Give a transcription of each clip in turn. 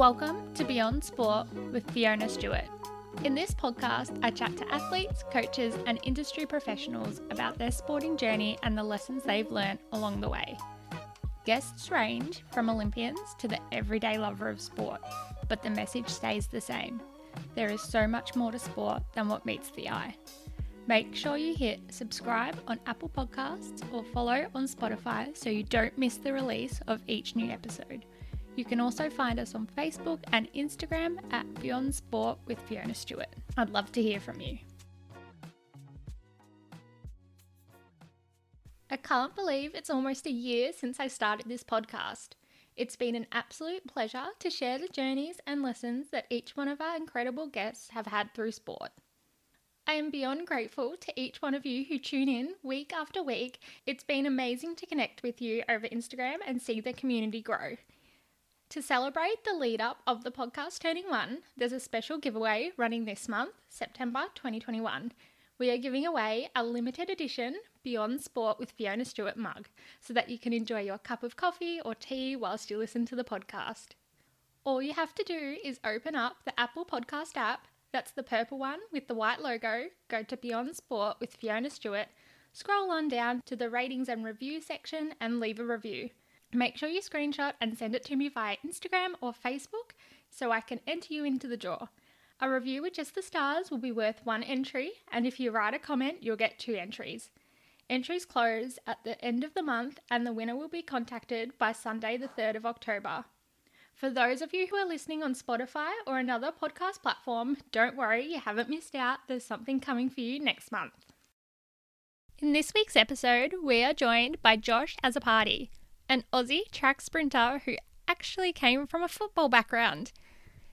Welcome to Beyond Sport with Fiona Stewart. In this podcast, I chat to athletes, coaches, and industry professionals about their sporting journey and the lessons they've learned along the way. Guests range from Olympians to the everyday lover of sport, but the message stays the same. There is so much more to sport than what meets the eye. Make sure you hit subscribe on Apple Podcasts or follow on Spotify so you don't miss the release of each new episode. You can also find us on Facebook and Instagram at Beyond Sport with Fiona Stewart. I'd love to hear from you. I can't believe it's almost a year since I started this podcast. It's been an absolute pleasure to share the journeys and lessons that each one of our incredible guests have had through sport. I am beyond grateful to each one of you who tune in week after week. It's been amazing to connect with you over Instagram and see the community grow. To celebrate the lead up of the podcast turning one, there's a special giveaway running this month, September 2021. We are giving away a limited edition Beyond Sport with Fiona Stewart mug so that you can enjoy your cup of coffee or tea whilst you listen to the podcast. All you have to do is open up the Apple Podcast app. That's the purple one with the white logo. Go to Beyond Sport with Fiona Stewart. Scroll on down to the ratings and review section and leave a review. Make sure you screenshot and send it to me via Instagram or Facebook so I can enter you into the draw. A review with just the stars will be worth one entry, and if you write a comment, you'll get two entries. Entries close at the end of the month and the winner will be contacted by Sunday the 3rd of October. For those of you who are listening on Spotify or another podcast platform, don't worry, you haven't missed out. There's something coming for you next month. In this week's episode, we are joined by Josh Azapardi, an Aussie track sprinter who actually came from a football background.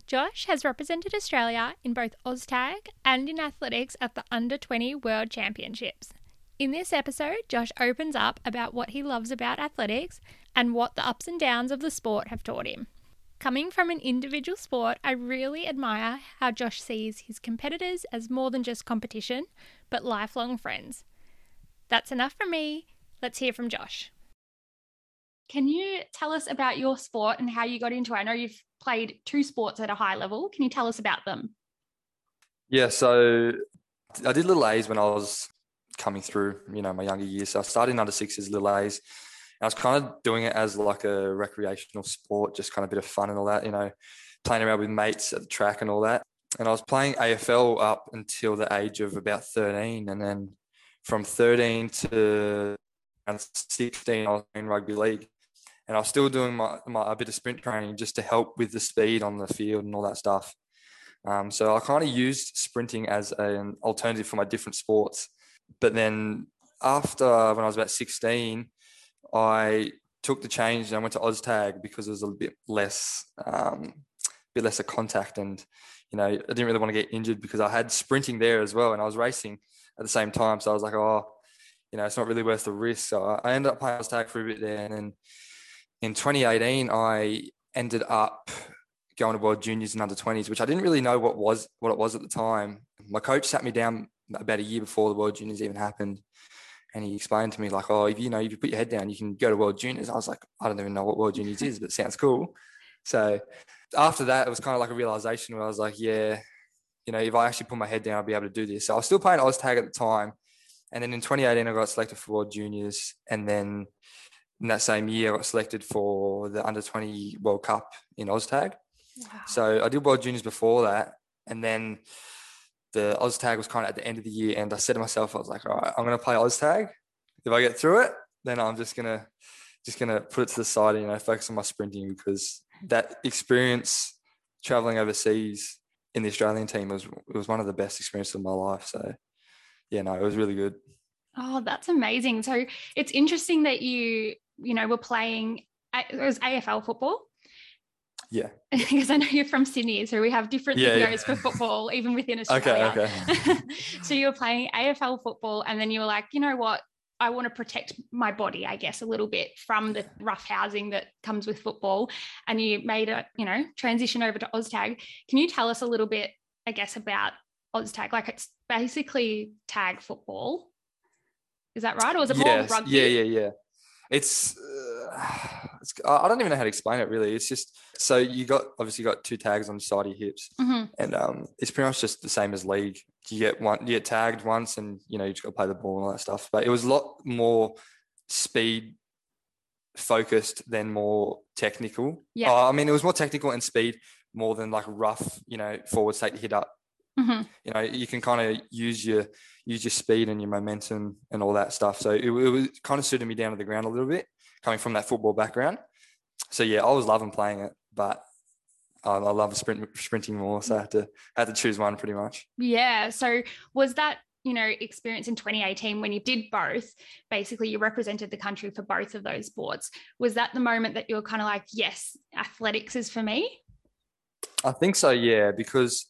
Josh has represented Australia in both OzTag and in athletics at the Under-20 World Championships. In this episode, Josh opens up about what he loves about athletics and what the ups and downs of the sport have taught him. Coming from an individual sport, I really admire how Josh sees his competitors as more than just competition, but lifelong friends. That's enough from me. Let's hear from Josh. Can you tell us about your sport and how you got into it? I know you've played two sports at a high level. Can you tell us about them? Yeah, so I did Little A's when I was coming through, my younger years. So I started in under-6s, Little A's. I was kind of doing it as like a recreational sport, just kind of a bit of fun and all that, playing around with mates at the track and all that. And I was playing AFL up until the age of about 13. And then from 13 to around 16, I was in rugby league. And I was still doing a bit of sprint training just to help with the speed on the field and all that stuff. So I kind of used sprinting as an alternative for my different sports. But then when I was about 16, I took the change and I went to OzTag because it was a bit less a contact, and I didn't really want to get injured because I had sprinting there as well and I was racing at the same time. So I was like, it's not really worth the risk. So I ended up playing OzTag for a bit there, and then in 2018 I ended up going to World Juniors and Under-20s, which I didn't really know what it was at the time. My coach sat me down about a year before the World Juniors even happened. And he explained to me like, if you put your head down, you can go to World Juniors. I was like, I don't even know what World Juniors is, but it sounds cool. So after that, it was kind of like a realization where I was like, if I actually put my head down, I'll be able to do this. So I was still playing OzTag at the time. And then in 2018, I got selected for World Juniors. And then in that same year, I got selected for the Under-20 World Cup in OzTag. Wow. So I did World Juniors before that. And then the OzTag was kind of at the end of the year, and I said to myself, I was like, all right, I'm going to play OzTag. If I get through it, then I'm just going to put it to the side and, focus on my sprinting, because that experience traveling overseas in the Australian team was one of the best experiences of my life. So it was really good. Oh, that's amazing. So it's interesting that you were playing, it was AFL football. Yeah. Because I know you're from Sydney, so we have different videos for football, even within Australia. Okay. So you were playing AFL football, and then you were like, you know what? I want to protect my body, I guess, a little bit from the rough housing that comes with football. And you made a, transition over to OzTag. Can you tell us a little bit, I guess, about OzTag? Like, it's basically tag football. Is that right? Or is it more rugby? Yeah. It's I don't even know how to explain it really. It's just, so you got two tags on the side of your hips, mm-hmm. and it's pretty much just the same as league. You get tagged once, and you know you just got to play the ball and all that stuff. But it was a lot more speed focused than more technical. Yeah, I mean it was more technical and speed more than like rough. You know, forwards take the hit up. Mm-hmm. You know, you can kind of use your speed and your momentum and all that stuff. So it was kind of suited me down to the ground a little bit, coming from that football background. So yeah, I was loving playing it, but I love sprinting more. So I had to choose one pretty much. Yeah. So was that, you know, experience in 2018 when you did both, basically you represented the country for both of those sports. Was that the moment that you were kind of like, yes, athletics is for me? I think so. Yeah, because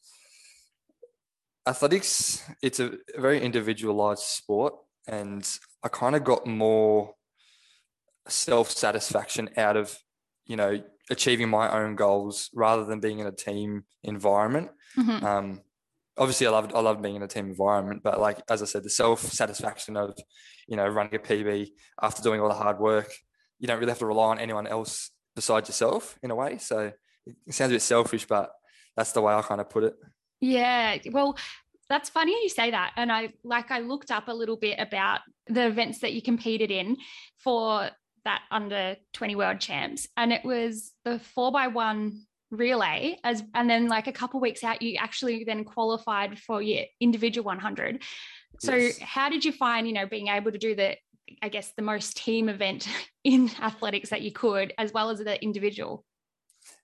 athletics, it's a very individualized sport, and I kind of got more self-satisfaction out of, you know, achieving my own goals rather than being in a team environment. Mm-hmm. Obviously, I loved being in a team environment, but like as I said, the self-satisfaction of, you know, running a PB after doing all the hard work, you don't really have to rely on anyone else besides yourself in a way. So it sounds a bit selfish, but that's the way I kind of put it. Yeah, well, that's funny you say that. And I looked up a little bit about the events that you competed in for that under 20 world champs, and it was the 4x1 relay, and then like a couple of weeks out, you actually then qualified for your individual 100. So yes. How did you find, you know, being able to do the, I guess, the most team event in athletics that you could, as well as the individual?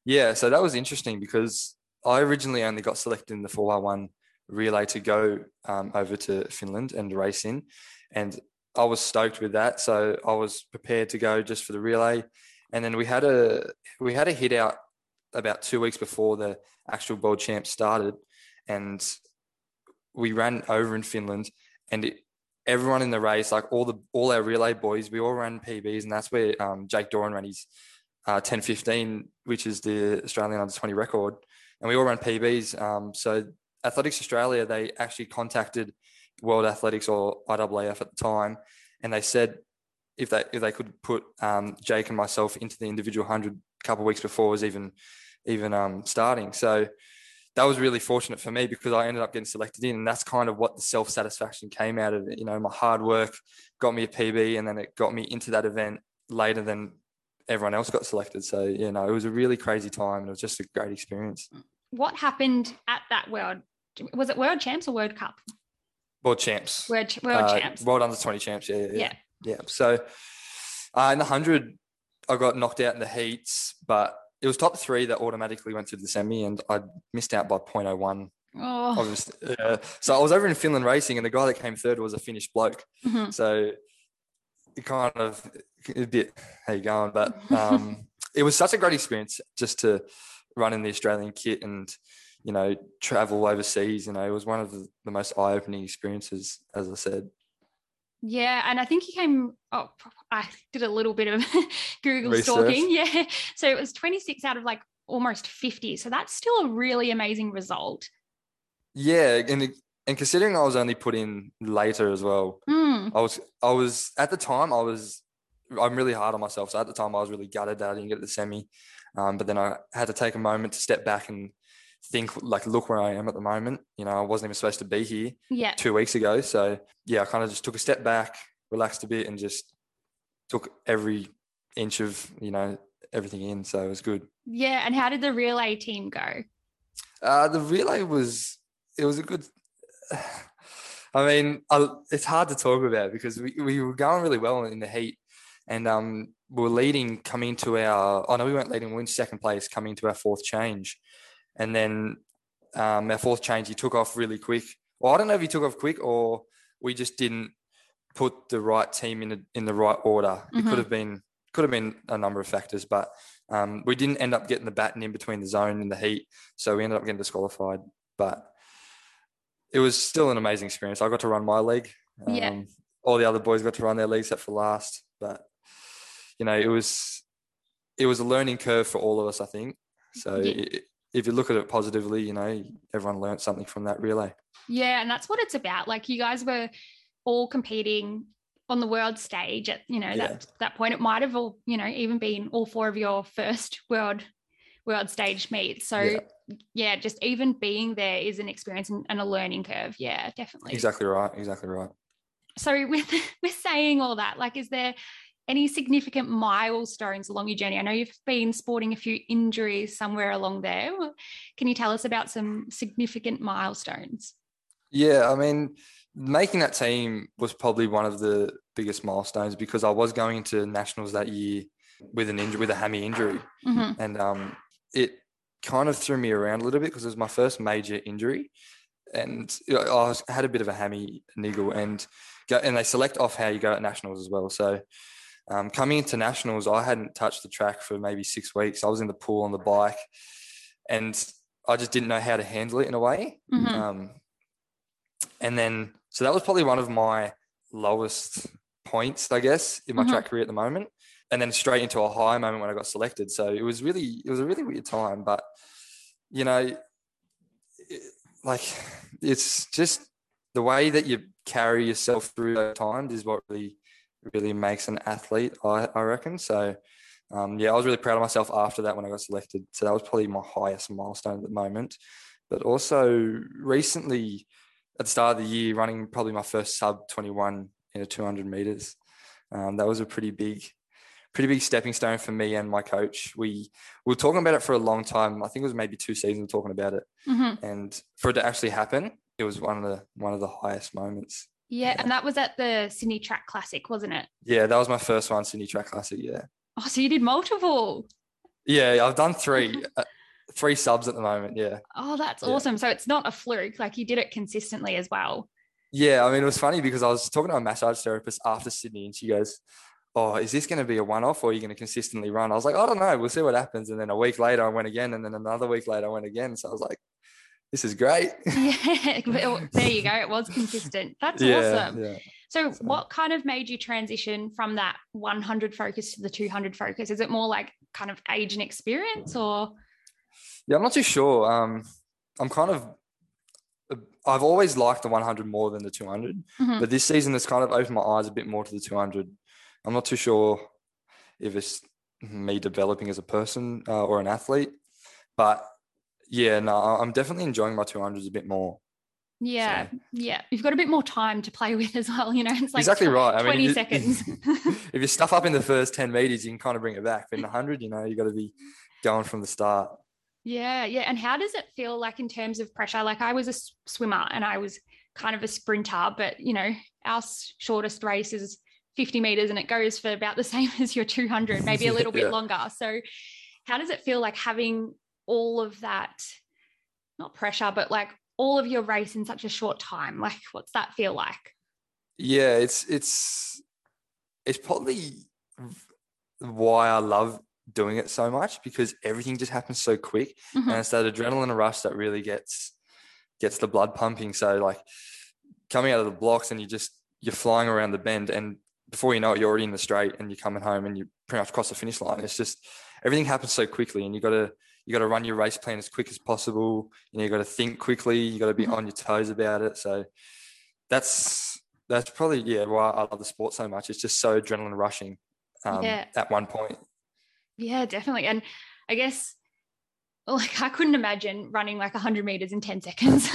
Yeah, so that was interesting because I originally only got selected in the 4x1 relay to go over to Finland and race in, and I was stoked with that. So I was prepared to go just for the relay, and then we had a hit out about 2 weeks before the actual world champ started, and we ran over in Finland, and everyone in the race, like all our relay boys, we all ran PBs, and that's where Jake Doran ran his 10:15, which is the Australian under 20 record. And we all ran PBs. So Athletics Australia, they actually contacted World Athletics or IAAF at the time, and they said if they could put Jake and myself into the individual 100 a couple of weeks before it was even starting. So that was really fortunate for me because I ended up getting selected in, and that's kind of what the self-satisfaction came out of it. You know, my hard work got me a PB, and then it got me into that event later than everyone else got selected. So, you know, it was a really crazy time, and it was just a great experience. What happened at that world? Was it world champs or world cup? World champs. World champs. World under 20 champs. Yeah. So in the 100, I got knocked out in the heats, but it was top three that automatically went through the semi, and I missed out by 0.01. Oh. Obviously. So I was over in Finland racing, and the guy that came third was a Finnish bloke. Mm-hmm. So it kind of a bit, how you going? But it was such a great experience just to run in the Australian kit and, you know, travel overseas. You know, it was one of the most eye-opening experiences, as I said. Yeah, and I think you came up, I did a little bit of Google research. Stalking. Yeah, so it was 26 out of like almost 50. So that's still a really amazing result. Yeah, and considering I was only put in later as well, I was at the time I'm really hard on myself. So at the time I was really gutted that I didn't get the semi. But then I had to take a moment to step back and think, like, look where I am at the moment. You know, I wasn't even supposed to be here 2 weeks ago. So, yeah, I kind of just took a step back, relaxed a bit, and just took every inch of, you know, everything in. So it was good. Yeah. And how did the relay team go? The relay was, it was a good, I mean, it's hard to talk about because we were going really well in the heat. And we were leading coming to our – oh, no, we weren't leading. We were in second place coming to our fourth change. And then our fourth change, he took off really quick. Well, I don't know if he took off quick or we just didn't put the right team in the right order. Mm-hmm. It could have been a number of factors, but we didn't end up getting the baton in between the zone and the heat, so we ended up getting disqualified. But it was still an amazing experience. I got to run my league. All the other boys got to run their league except for last, but – you know, it was a learning curve for all of us, I think. So if you look at it positively, you know, everyone learned something from that relay. Yeah, and that's what it's about. Like you guys were all competing on the world stage at, you know, that point. It might have all, you know, even been all four of your first world stage meets. So yeah, just even being there is an experience and a learning curve. Yeah, definitely. Exactly right. So with saying all that, like, is there any significant milestones along your journey? I know you've been sporting a few injuries somewhere along there. Can you tell us about some significant milestones? Yeah, I mean, making that team was probably one of the biggest milestones because I was going into nationals that year with an injury, with a hammy injury. Mm-hmm. And it kind of threw me around a little bit because it was my first major injury. And I had a bit of a hammy niggle, and they select off how you go at nationals as well. So coming into nationals, I hadn't touched the track for maybe 6 weeks. I was in the pool on the bike, and I just didn't know how to handle it in a way. Mm-hmm. And then, so that was probably one of my lowest points, I guess, in my mm-hmm. track career at the moment. And then straight into a high moment when I got selected. So it was a really weird time, but you know, it's just the way that you carry yourself through those times is what really, really makes an athlete, I reckon. So, yeah, I was really proud of myself after that when I got selected. So that was probably my highest milestone at the moment. But also recently at the start of the year, running probably my first sub 21 in a 200 metres. That was a pretty big stepping stone for me and my coach. We were talking about it for a long time. I think it was maybe 2 seasons talking about it. Mm-hmm. And for it to actually happen, it was one of the highest moments. Yeah, and that was at the Sydney Track Classic, wasn't it? Yeah, that was my first one, Sydney Track Classic, yeah. Oh, so you did multiple? Yeah, I've done three subs at the moment, yeah. Oh, that's awesome. So it's not a fluke, like you did it consistently as well. Yeah, I mean, it was funny because I was talking to a massage therapist after Sydney and she goes, oh, is this going to be a one-off or are you going to consistently run? I was like, I don't know. We'll see what happens. And then a week later I went again, and then another week later I went again. So I was like, this is great. Yeah, well, there you go. It was consistent. That's awesome. Yeah. So what kind of made you transition from that 100 focus to the 200 focus? Is it more like kind of age and experience or? Yeah, I'm not too sure. I've always liked the 100 more than the 200, mm-hmm. but this season has kind of opened my eyes a bit more to the 200. I'm not too sure if it's me developing as a person or an athlete, but yeah, no, I'm definitely enjoying my 200s a bit more. Yeah. So. Yeah. You've got a bit more time to play with as well. You know, it's like exactly right. 20 seconds. If you stuff up in the first 10 meters, you can kind of bring it back. But in 100, you know, you got to be going from the start. Yeah. Yeah. And how does it feel like in terms of pressure? Like I was a swimmer and I was kind of a sprinter, but you know, our shortest race is 50 meters and it goes for about the same as your 200, maybe a little bit longer. So how does it feel like having all of that, not pressure, but like all of your race in such a short time? Like what's that feel like? Yeah, it's probably why I love doing it so much because everything just happens so quick. Mm-hmm. And it's that adrenaline rush that really gets the blood pumping. So like coming out of the blocks and you're flying around the bend and before you know it, you're already in the straight and you're coming home and you pretty much cross the finish line. It's just everything happens so quickly and you got to run your race plan as quick as possible. You know, you got to think quickly. You got to be on your toes about it. So that's probably why I love the sport so much. It's just so adrenaline rushing at one point. Yeah, definitely. And I guess like I couldn't imagine running like 100 meters in 10 seconds.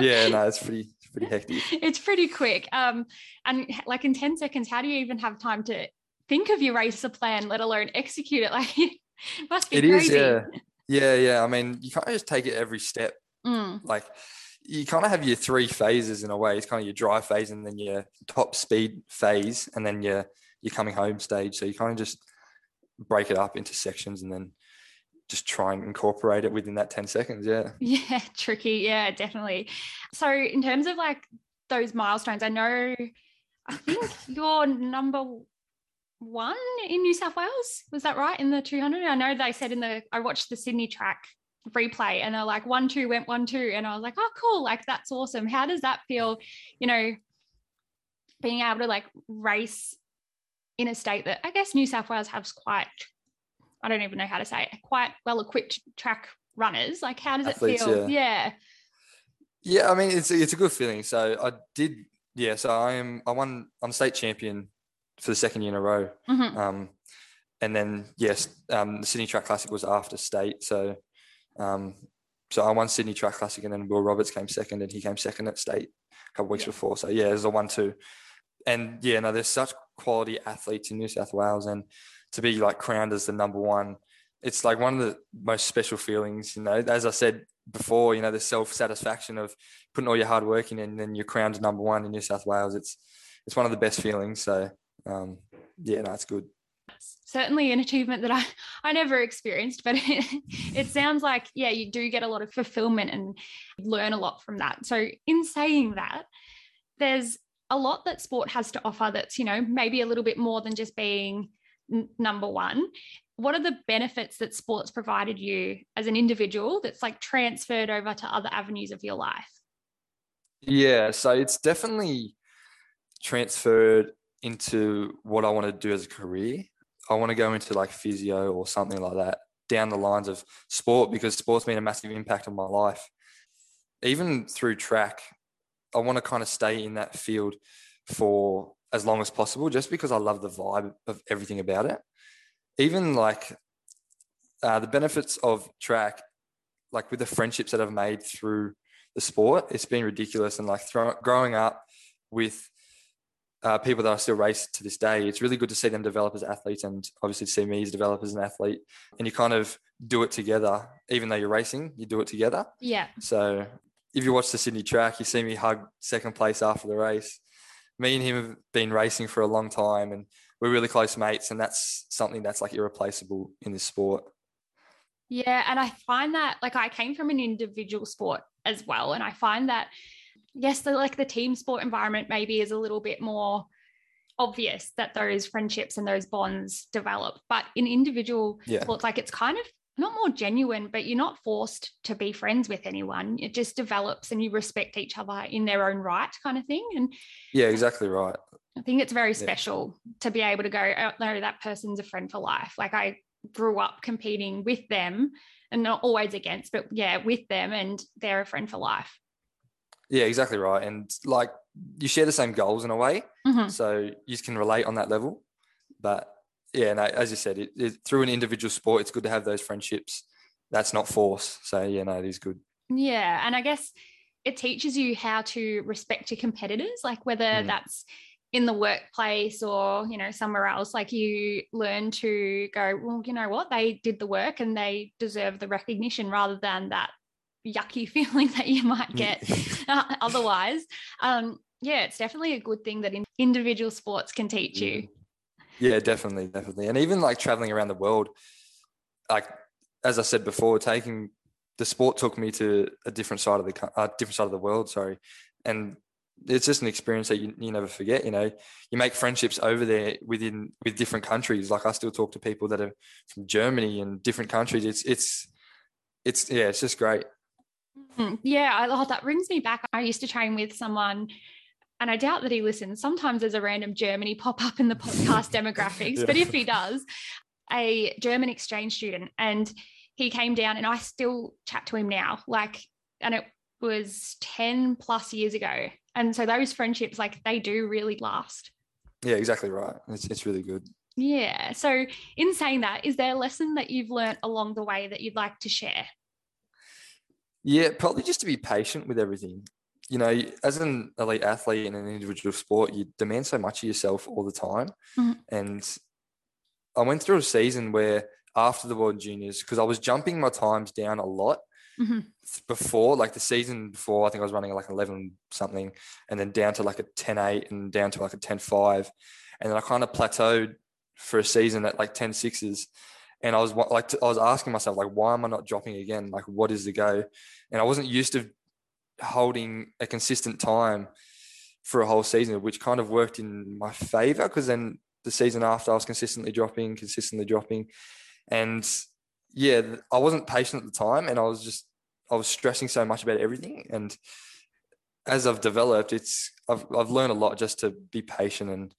Yeah, no, it's pretty hectic. It's pretty quick. And like in 10 seconds, how do you even have time to think of your race plan, let alone execute it? Like it must be crazy. Yeah. I mean, you kind of just take it every step. Mm. Like you kind of have your 3 phases in a way. It's kind of your dry phase and then your top speed phase and then your coming home stage. So you kind of just break it up into sections and then just try and incorporate it within that 10 seconds. Yeah. Tricky. Yeah, definitely. So in terms of like those milestones, I think you're number 1 in New South Wales. Was that right? In the 200? I know they said I watched the Sydney track replay and they're like 1, 2 went 1, 2. And I was like, oh, cool. Like that's awesome. How does that feel? You know, being able to like race in a state that I guess New South Wales has quite, I don't even know how to say it, quite well-equipped track runners. Like, how does it feel? Yeah. Yeah, I mean, it's a good feeling. So I won, I'm state champion for the second year in a row. Mm-hmm. And then, yes, the Sydney Track Classic was after state. So so I won Sydney Track Classic, and then Will Roberts came second, and he came second at state a couple of weeks before. So, yeah, it was a 1-2. And, yeah, no, there's such quality athletes in New South Wales, and to be, like, crowned as the number one, it's, like, one of the most special feelings, you know. As I said before, you know, the self-satisfaction of putting all your hard work in and then you're crowned number one in New South Wales. It's one of the best feelings. So, yeah, no, it's good. Certainly an achievement that I never experienced, but it sounds like, yeah, you do get a lot of fulfillment and learn a lot from that. So in saying that, there's a lot that sport has to offer that's, you know, maybe a little bit more than just being number one. What are the benefits that sports provided you as an individual that's like transferred over to other avenues of your life? Yeah, so it's definitely transferred into what I want to do as a career. I want to go into like physio or something like that down the lines of sport, because sport's made a massive impact on my life. Even through track, I want to kind of stay in that field for as long as possible, just because I love the vibe of everything about it. Even like the benefits of track, like with the friendships that I've made through the sport, it's been ridiculous. And like growing up with people that I still race to this day, it's really good to see them develop as athletes, and obviously to see me as develop as an athlete. And you kind of do it together, even though you're racing, you do it together. Yeah. So if you watch the Sydney Track, you see me hug second place after the race. Me and him have been racing for a long time, and we're really close mates, and that's something that's like irreplaceable in this sport. Yeah, and I find that, like, I came from an individual sport as well, and I find that, yes, the team sport environment maybe is a little bit more obvious that those friendships and those bonds develop, but in individual sports, like, it's kind of not more genuine, but you're not forced to be friends with anyone. It just develops, and you respect each other in their own right, kind of thing. And yeah, exactly right. I think it's very special to be able to go, oh, no, that person's a friend for life. Like, I grew up competing with them, and not always against, but yeah, with them, and they're a friend for life. Yeah, exactly right. And like, you share the same goals in a way, mm-hmm. so you can relate on that level. But yeah, and no, as you said, through an individual sport, it's good to have those friendships. That's not force. So, yeah, no, it is good. Yeah, and I guess it teaches you how to respect your competitors, like whether that's in the workplace or, you know, somewhere else. Like, you learn to go, well, you know what, they did the work and they deserve the recognition, rather than that yucky feeling that you might get otherwise. Yeah, it's definitely a good thing that individual sports can teach you. Yeah, definitely. And even like traveling around the world, like, as I said before, the sport took me to a different side of the world. Sorry. And it's just an experience that you never forget. You know, you make friendships over there with different countries. Like, I still talk to people that are from Germany and different countries. It's just great. Yeah. That brings me back. I used to train with someone, and I doubt that he listens. Sometimes there's a random Germany pop up in the podcast demographics, but if he does, a German exchange student, and he came down, and I still chat to him now. Like, and it was 10 plus years ago. And so those friendships, like, they do really last. Yeah, exactly right. It's really good. Yeah. So in saying that, is there a lesson that you've learned along the way that you'd like to share? Yeah, probably just to be patient with everything. You know, as an elite athlete in an individual sport, you demand so much of yourself all the time. Mm-hmm. And I went through a season where after the World Juniors, because I was jumping my times down a lot before, like the season before, I think I was running like 11 something, and then down to like a 10.8 and down to like a 10.5. And then I kind of plateaued for a season at like 10.6s. And I was like, I was asking myself, like, why am I not dropping again? Like, what is the go? And I wasn't used to holding a consistent time for a whole season, which kind of worked in my favor, because then the season after I was consistently dropping. And yeah, I wasn't patient at the time, and I was stressing so much about everything. And as I've developed, I've learned a lot just to be patient, and,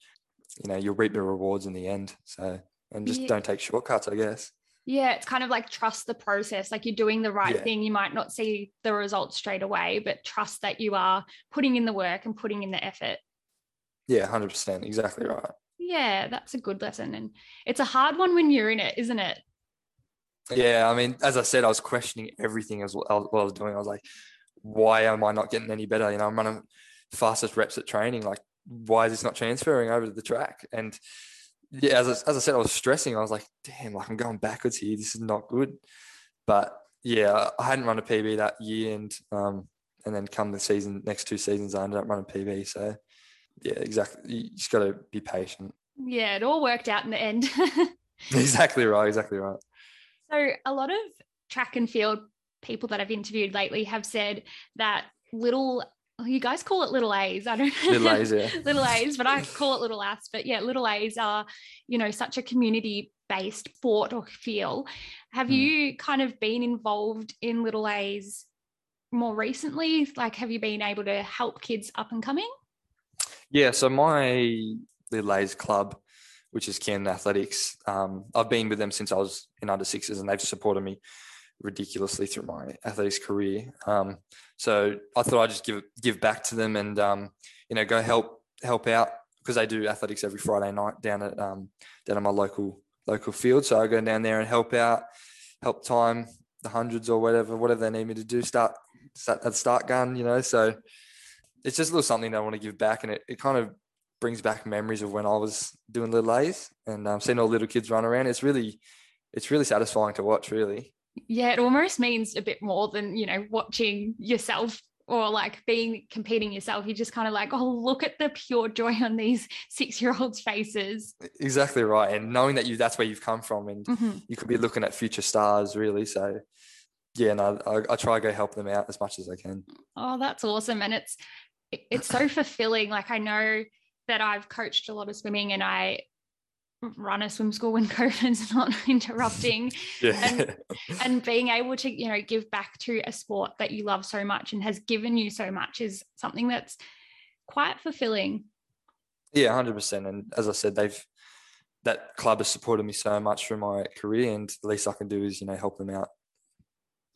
you know, you'll reap the rewards in the end. So, and just don't take shortcuts, I guess. Yeah, it's kind of like trust the process. Like, you're doing the right thing. You might not see the results straight away, but trust that you are putting in the work and putting in the effort. Yeah, 100%. Exactly right. yeah, that's a good lesson. And it's a hard one when you're in it, isn't it? Yeah, I mean, as I said, I was questioning everything as well I was doing. I was like, why am I not getting any better? You know, I'm running fastest reps at training. Like, why is this not transferring over to the track? And yeah, as I said, I was stressing. I was like, damn, like I'm going backwards here. This is not good. But yeah, I hadn't run a PB that year, and then come the season, next two seasons, I ended up running PB. So yeah, exactly. You just got to be patient. Yeah, it all worked out in the end. Exactly right. So a lot of track and field people that I've interviewed lately have said that you guys call it Little A's. I don't know. Little A's, yeah. Little A's, but I call it Little A's. But yeah, Little A's are, you know, such a community-based sport or feel. Have you kind of been involved in Little A's more recently? Like, have you been able to help kids up and coming? Yeah, so my Little A's club, which is Ken Athletics. I've been with them since I was in under sixes, and they've supported me ridiculously through my athletics career. So I thought I'd just give back to them and, you know, go help out, because they do athletics every Friday night down at my local field. So I go down there and help time the hundreds or whatever they need me to do, start gun, you know. So it's just a little something that I want to give back, and it kind of brings back memories of when I was doing Little A's and seeing all the little kids run around. It's really satisfying to watch, really. Yeah, it almost means a bit more than, you know, watching yourself or like competing yourself. You're just kind of like, oh, look at the pure joy on these 6-year-olds' faces. Exactly right. And knowing that that's where you've come from, and you could be looking at future stars, really. So yeah, no, I try to go help them out as much as I can. Oh, that's awesome. And it's so fulfilling. Like, I know that I've coached a lot of swimming, and I run a swim school when COVID's not interrupting. Yeah. and being able to, you know, give back to a sport that you love so much and has given you so much is something that's quite fulfilling. Yeah, 100%. And as I said, that club has supported me so much through my career, and the least I can do is, you know, help them out.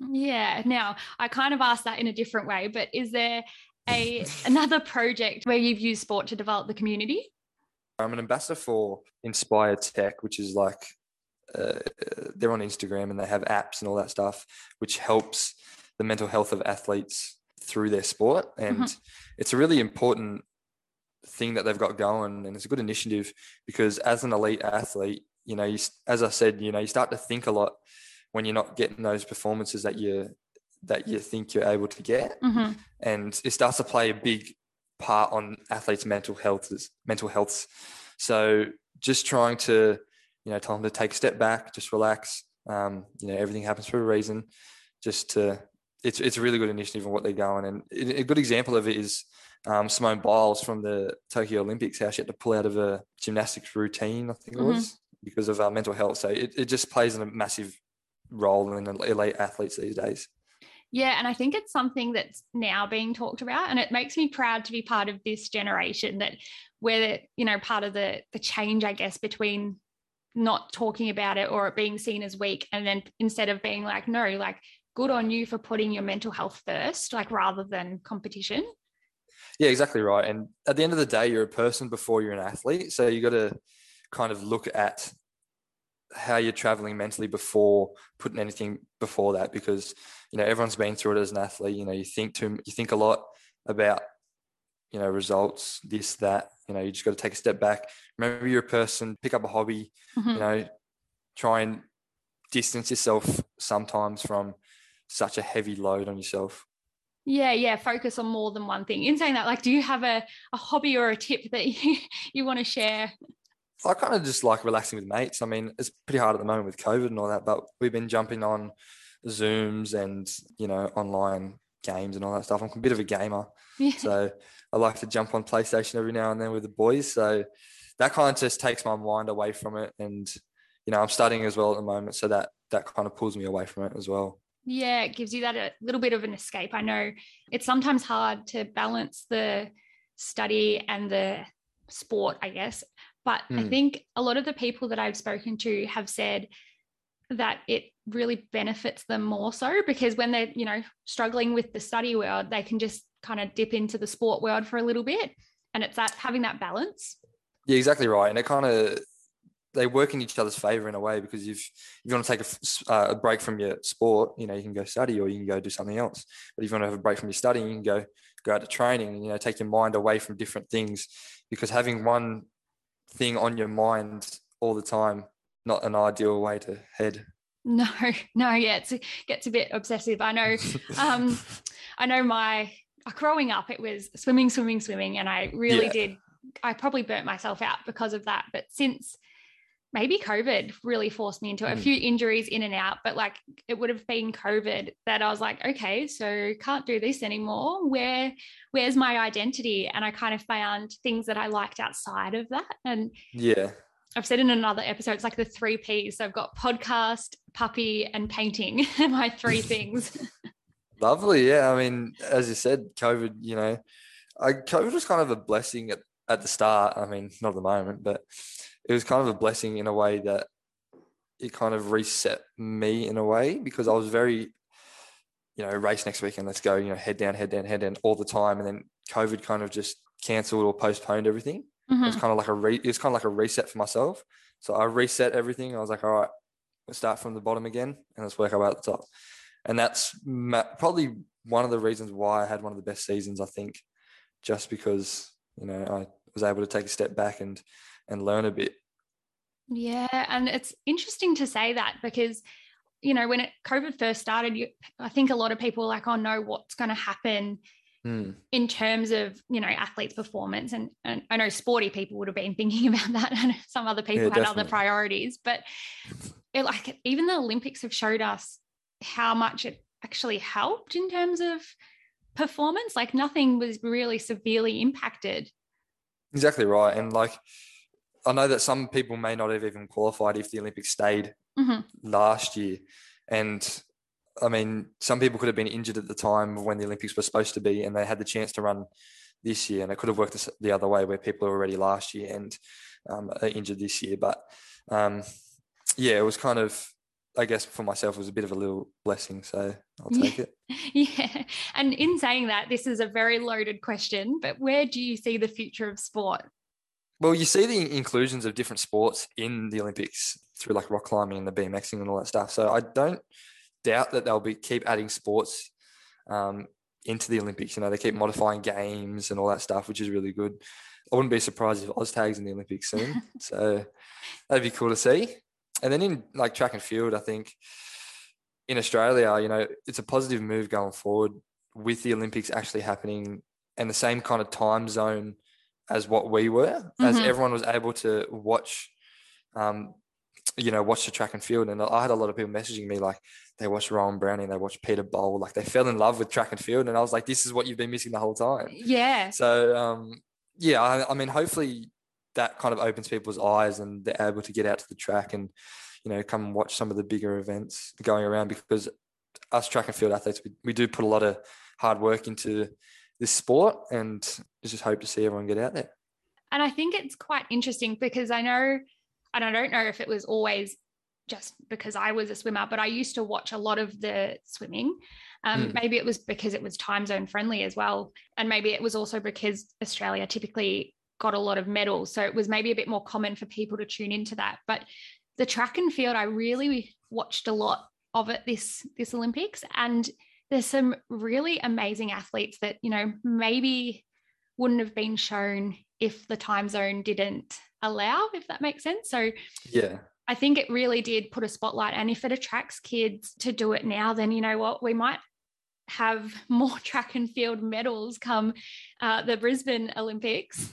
Yeah. Now, I kind of asked that in a different way, but is there another project where you've used sport to develop the community? I'm an ambassador for Inspire Tech, which is like they're on Instagram, and they have apps and all that stuff, which helps the mental health of athletes through their sport. And it's a really important thing that they've got going, and it's a good initiative, because as an elite athlete, you know, as I said, you know, you start to think a lot when you're not getting those performances that you think you're able to get. And it starts to play a big part on athletes' mental health. So just trying to, you know, tell them to take a step back, just relax. You know, everything happens for a reason. It's a really good initiative on what they're going. And a good example of it is Simone Biles from the Tokyo Olympics, how she had to pull out of a gymnastics routine, I think it was, because of mental health. So it just plays a massive role in elite athletes these days. Yeah, and I think it's something that's now being talked about, and it makes me proud to be part of this generation that we're, you know, part of the change, I guess, between not talking about it or it being seen as weak, and then instead of being like, no, like, good on you for putting your mental health first, like, rather than competition. Yeah, exactly right. And at the end of the day, you're a person before you're an athlete, so you got to kind of look at how you're traveling mentally before putting anything before that, because, you know, everyone's been through it as an athlete. You know, you think a lot about, you know, results, this, that, you know, you just got to take a step back. Remember, you're a person, pick up a hobby, you know, try and distance yourself sometimes from such a heavy load on yourself. Yeah. Focus on more than one thing. In saying that, like, do you have a hobby or a tip that you want to share? I kind of just like relaxing with mates. I mean, it's pretty hard at the moment with COVID and all that, but we've been jumping on Zooms and, you know, online games and all that stuff. I'm a bit of a gamer. Yeah. So I like to jump on PlayStation every now and then with the boys. So that kind of just takes my mind away from it. And, you know, I'm studying as well at the moment, so that kind of pulls me away from it as well. Yeah, it gives you that a little bit of an escape. I know it's sometimes hard to balance the study and the sport, I guess. But I think a lot of the people that I've spoken to have said that it really benefits them more so, because when they're, you know, struggling with the study world, they can just kind of dip into the sport world for a little bit. And it's that having that balance. Yeah, exactly right. And it kind of, they work in each other's favour in a way, because if you want to take a break from your sport, you know, you can go study or you can go do something else. But if you want to have a break from your studying, you can go out to training and, you know, take your mind away from different things, because having one thing on your mind all the time, not an ideal way to head. No, yeah, it gets a bit obsessive. I know, my growing up, it was swimming, and I really did. I probably burnt myself out because of that. But since maybe COVID really forced me into it. A few injuries in and out, but like it would have been COVID that I was like, okay, so can't do this anymore. Where's my identity? And I kind of found things that I liked outside of that. And yeah, I've said in another episode, it's like the 3 P's. So I've got podcast, puppy, and painting, my 3 things. Lovely. Yeah. I mean, as you said, COVID, you know, COVID was kind of a blessing at the start. I mean, not at the moment, but it was kind of a blessing in a way that it kind of reset me in a way, because I was very, you know, race next weekend, let's go, you know, head down all the time. And then COVID kind of just cancelled or postponed everything. Mm-hmm. It was kind of like a reset for myself. So I reset everything. I was like, all right, let's start from the bottom again and let's work our way at the top. And that's probably one of the reasons why I had one of the best seasons, I think, just because, you know, I was able to take a step back and learn a bit. Yeah, and it's interesting to say that, because, you know, when COVID first started, I think a lot of people were like, oh no, what's going to happen in terms of, you know, athletes' performance, and I know sporty people would have been thinking about that, and some other people had definitely other priorities, but even the Olympics have showed us how much it actually helped in terms of performance. Like nothing was really severely impacted. Exactly right. And like, I know that some people may not have even qualified if the Olympics stayed last year. And I mean, some people could have been injured at the time when the Olympics were supposed to be, and they had the chance to run this year, and it could have worked the other way, where people are already last year and are injured this year. But yeah, it was kind of, I guess for myself, it was a bit of a little blessing, so I'll take it. Yeah. And in saying that, this is a very loaded question, but where do you see the future of sport? Well, you see the inclusions of different sports in the Olympics through like rock climbing and the BMXing and all that stuff. So I don't doubt that they'll keep adding sports into the Olympics. You know, they keep modifying games and all that stuff, which is really good. I wouldn't be surprised if OzTag's in the Olympics soon. So that'd be cool to see. And then in like track and field, I think in Australia, you know, it's a positive move going forward with the Olympics actually happening and the same kind of time zone as what we were, as everyone was able to watch, watch the track and field. And I had a lot of people messaging me, like they watched Rowan Browning, they watched Peter Bowl, like they fell in love with track and field. And I was like, this is what you've been missing the whole time. Yeah. So, I mean, hopefully that kind of opens people's eyes and they're able to get out to the track and, you know, come and watch some of the bigger events going around, because us track and field athletes, we do put a lot of hard work into this sport, and just hope to see everyone get out there. And I think it's quite interesting, because I know, and I don't know if it was always just because I was a swimmer, but I used to watch a lot of the swimming. Maybe it was because it was time zone friendly as well. And maybe it was also because Australia typically got a lot of medals. So it was maybe a bit more common for people to tune into that. But the track and field, I really watched a lot of it this Olympics, and there's some really amazing athletes that, you know, maybe wouldn't have been shown if the time zone didn't allow, if that makes sense. So yeah, I think it really did put a spotlight. And if it attracts kids to do it now, then you know what, we might have more track and field medals come the Brisbane Olympics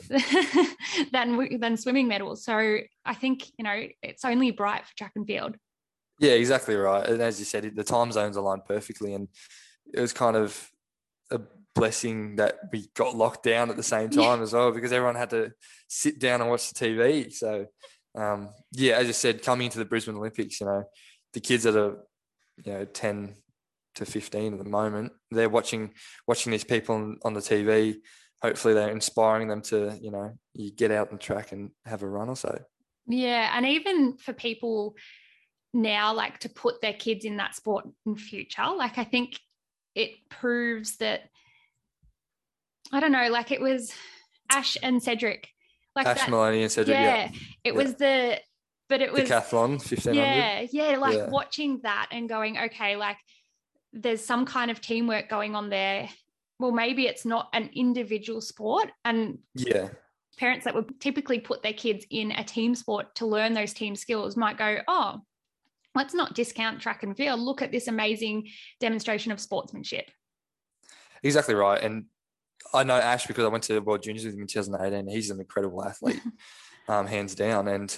than swimming medals. So I think, you know, it's only bright for track and field. Yeah, exactly right. And as you said, the time zones aligned perfectly, and it was kind of a blessing that we got locked down at the same time as well, because everyone had to sit down and watch the TV. So, as you said, coming into the Brisbane Olympics, you know, the kids that are, you know, 10 to 15 at the moment, they're watching these people on the TV. Hopefully they're inspiring them to, you know, you get out on the track and have a run or so. Yeah, and even for people now, like, to put their kids in that sport in future, like I think it proves that, I don't know, like it was Ash and Cedric Like Ash, Maloney and Cedric. Yeah, yeah. It was decathlon, 1500. Watching that and going, okay, like there's some kind of teamwork going on there. Well, maybe it's not an individual sport, and parents that would typically put their kids in a team sport to learn those team skills might go, oh, let's not discount track and field. Look at this amazing demonstration of sportsmanship. Exactly right. And I know Ash because I went to World Juniors with him in 2018. He's an incredible athlete, hands down. And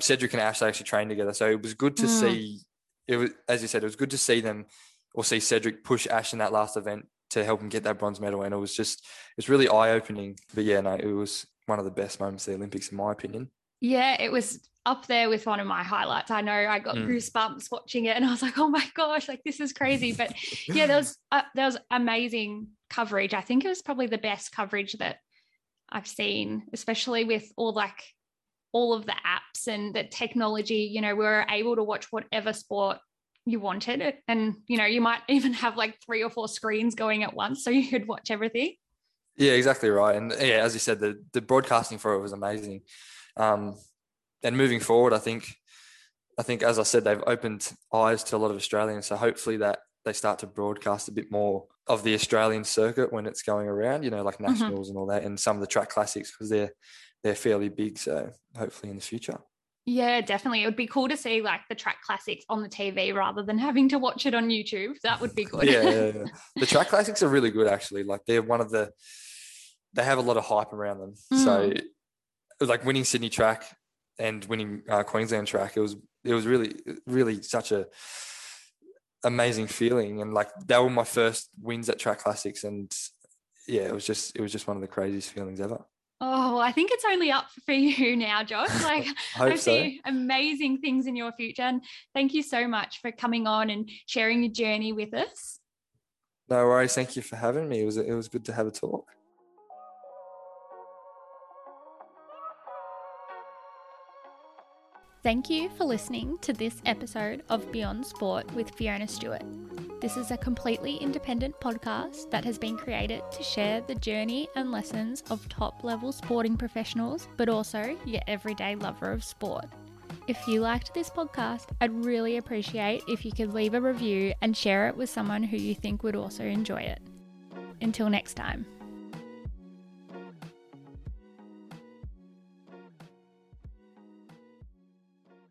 Cedric and Ash, they actually trained together. So it was good to see, it was, as you said, it was good to see them or see Cedric push Ash in that last event to help him get that bronze medal. And it was just, it's really eye-opening. But yeah, no, it was one of the best moments of the Olympics, in my opinion. Yeah, it was up there with one of my highlights. I know I got goosebumps watching it and I was like, oh my gosh, like this is crazy. But yeah, there was amazing coverage. I think it was probably the best coverage that I've seen, especially with all of the apps and the technology. You know, we were able to watch whatever sport you wanted it. And, you know, you might even have like 3 or 4 screens going at once so you could watch everything. Yeah, exactly right. And yeah, as you said, the broadcasting for it was amazing. And moving forward, I think, as I said, they've opened eyes to a lot of Australians. So hopefully that they start to broadcast a bit more of the Australian circuit when it's going around, you know, like nationals and all that, and some of the track classics, because they're fairly big. So hopefully in the future. Yeah, definitely. It would be cool to see like the track classics on the TV rather than having to watch it on YouTube. That would be good. Yeah. The track classics are really good, actually. Like they're one of the, they have a lot of hype around them. So like winning Sydney track and winning Queensland track, it was really, really such a amazing feeling. And like that were my first wins at track classics. And yeah, it was just one of the craziest feelings ever. Oh, I think it's only up for you now, Josh. Like I see amazing things in your future. And thank you so much for coming on and sharing your journey with us. No worries. Thank you for having me. It was good to have a talk. Thank you for listening to this episode of Beyond Sport with Fiona Stewart. This is a completely independent podcast that has been created to share the journey and lessons of top-level sporting professionals, but also your everyday lover of sport. If you liked this podcast, I'd really appreciate if you could leave a review and share it with someone who you think would also enjoy it. Until next time.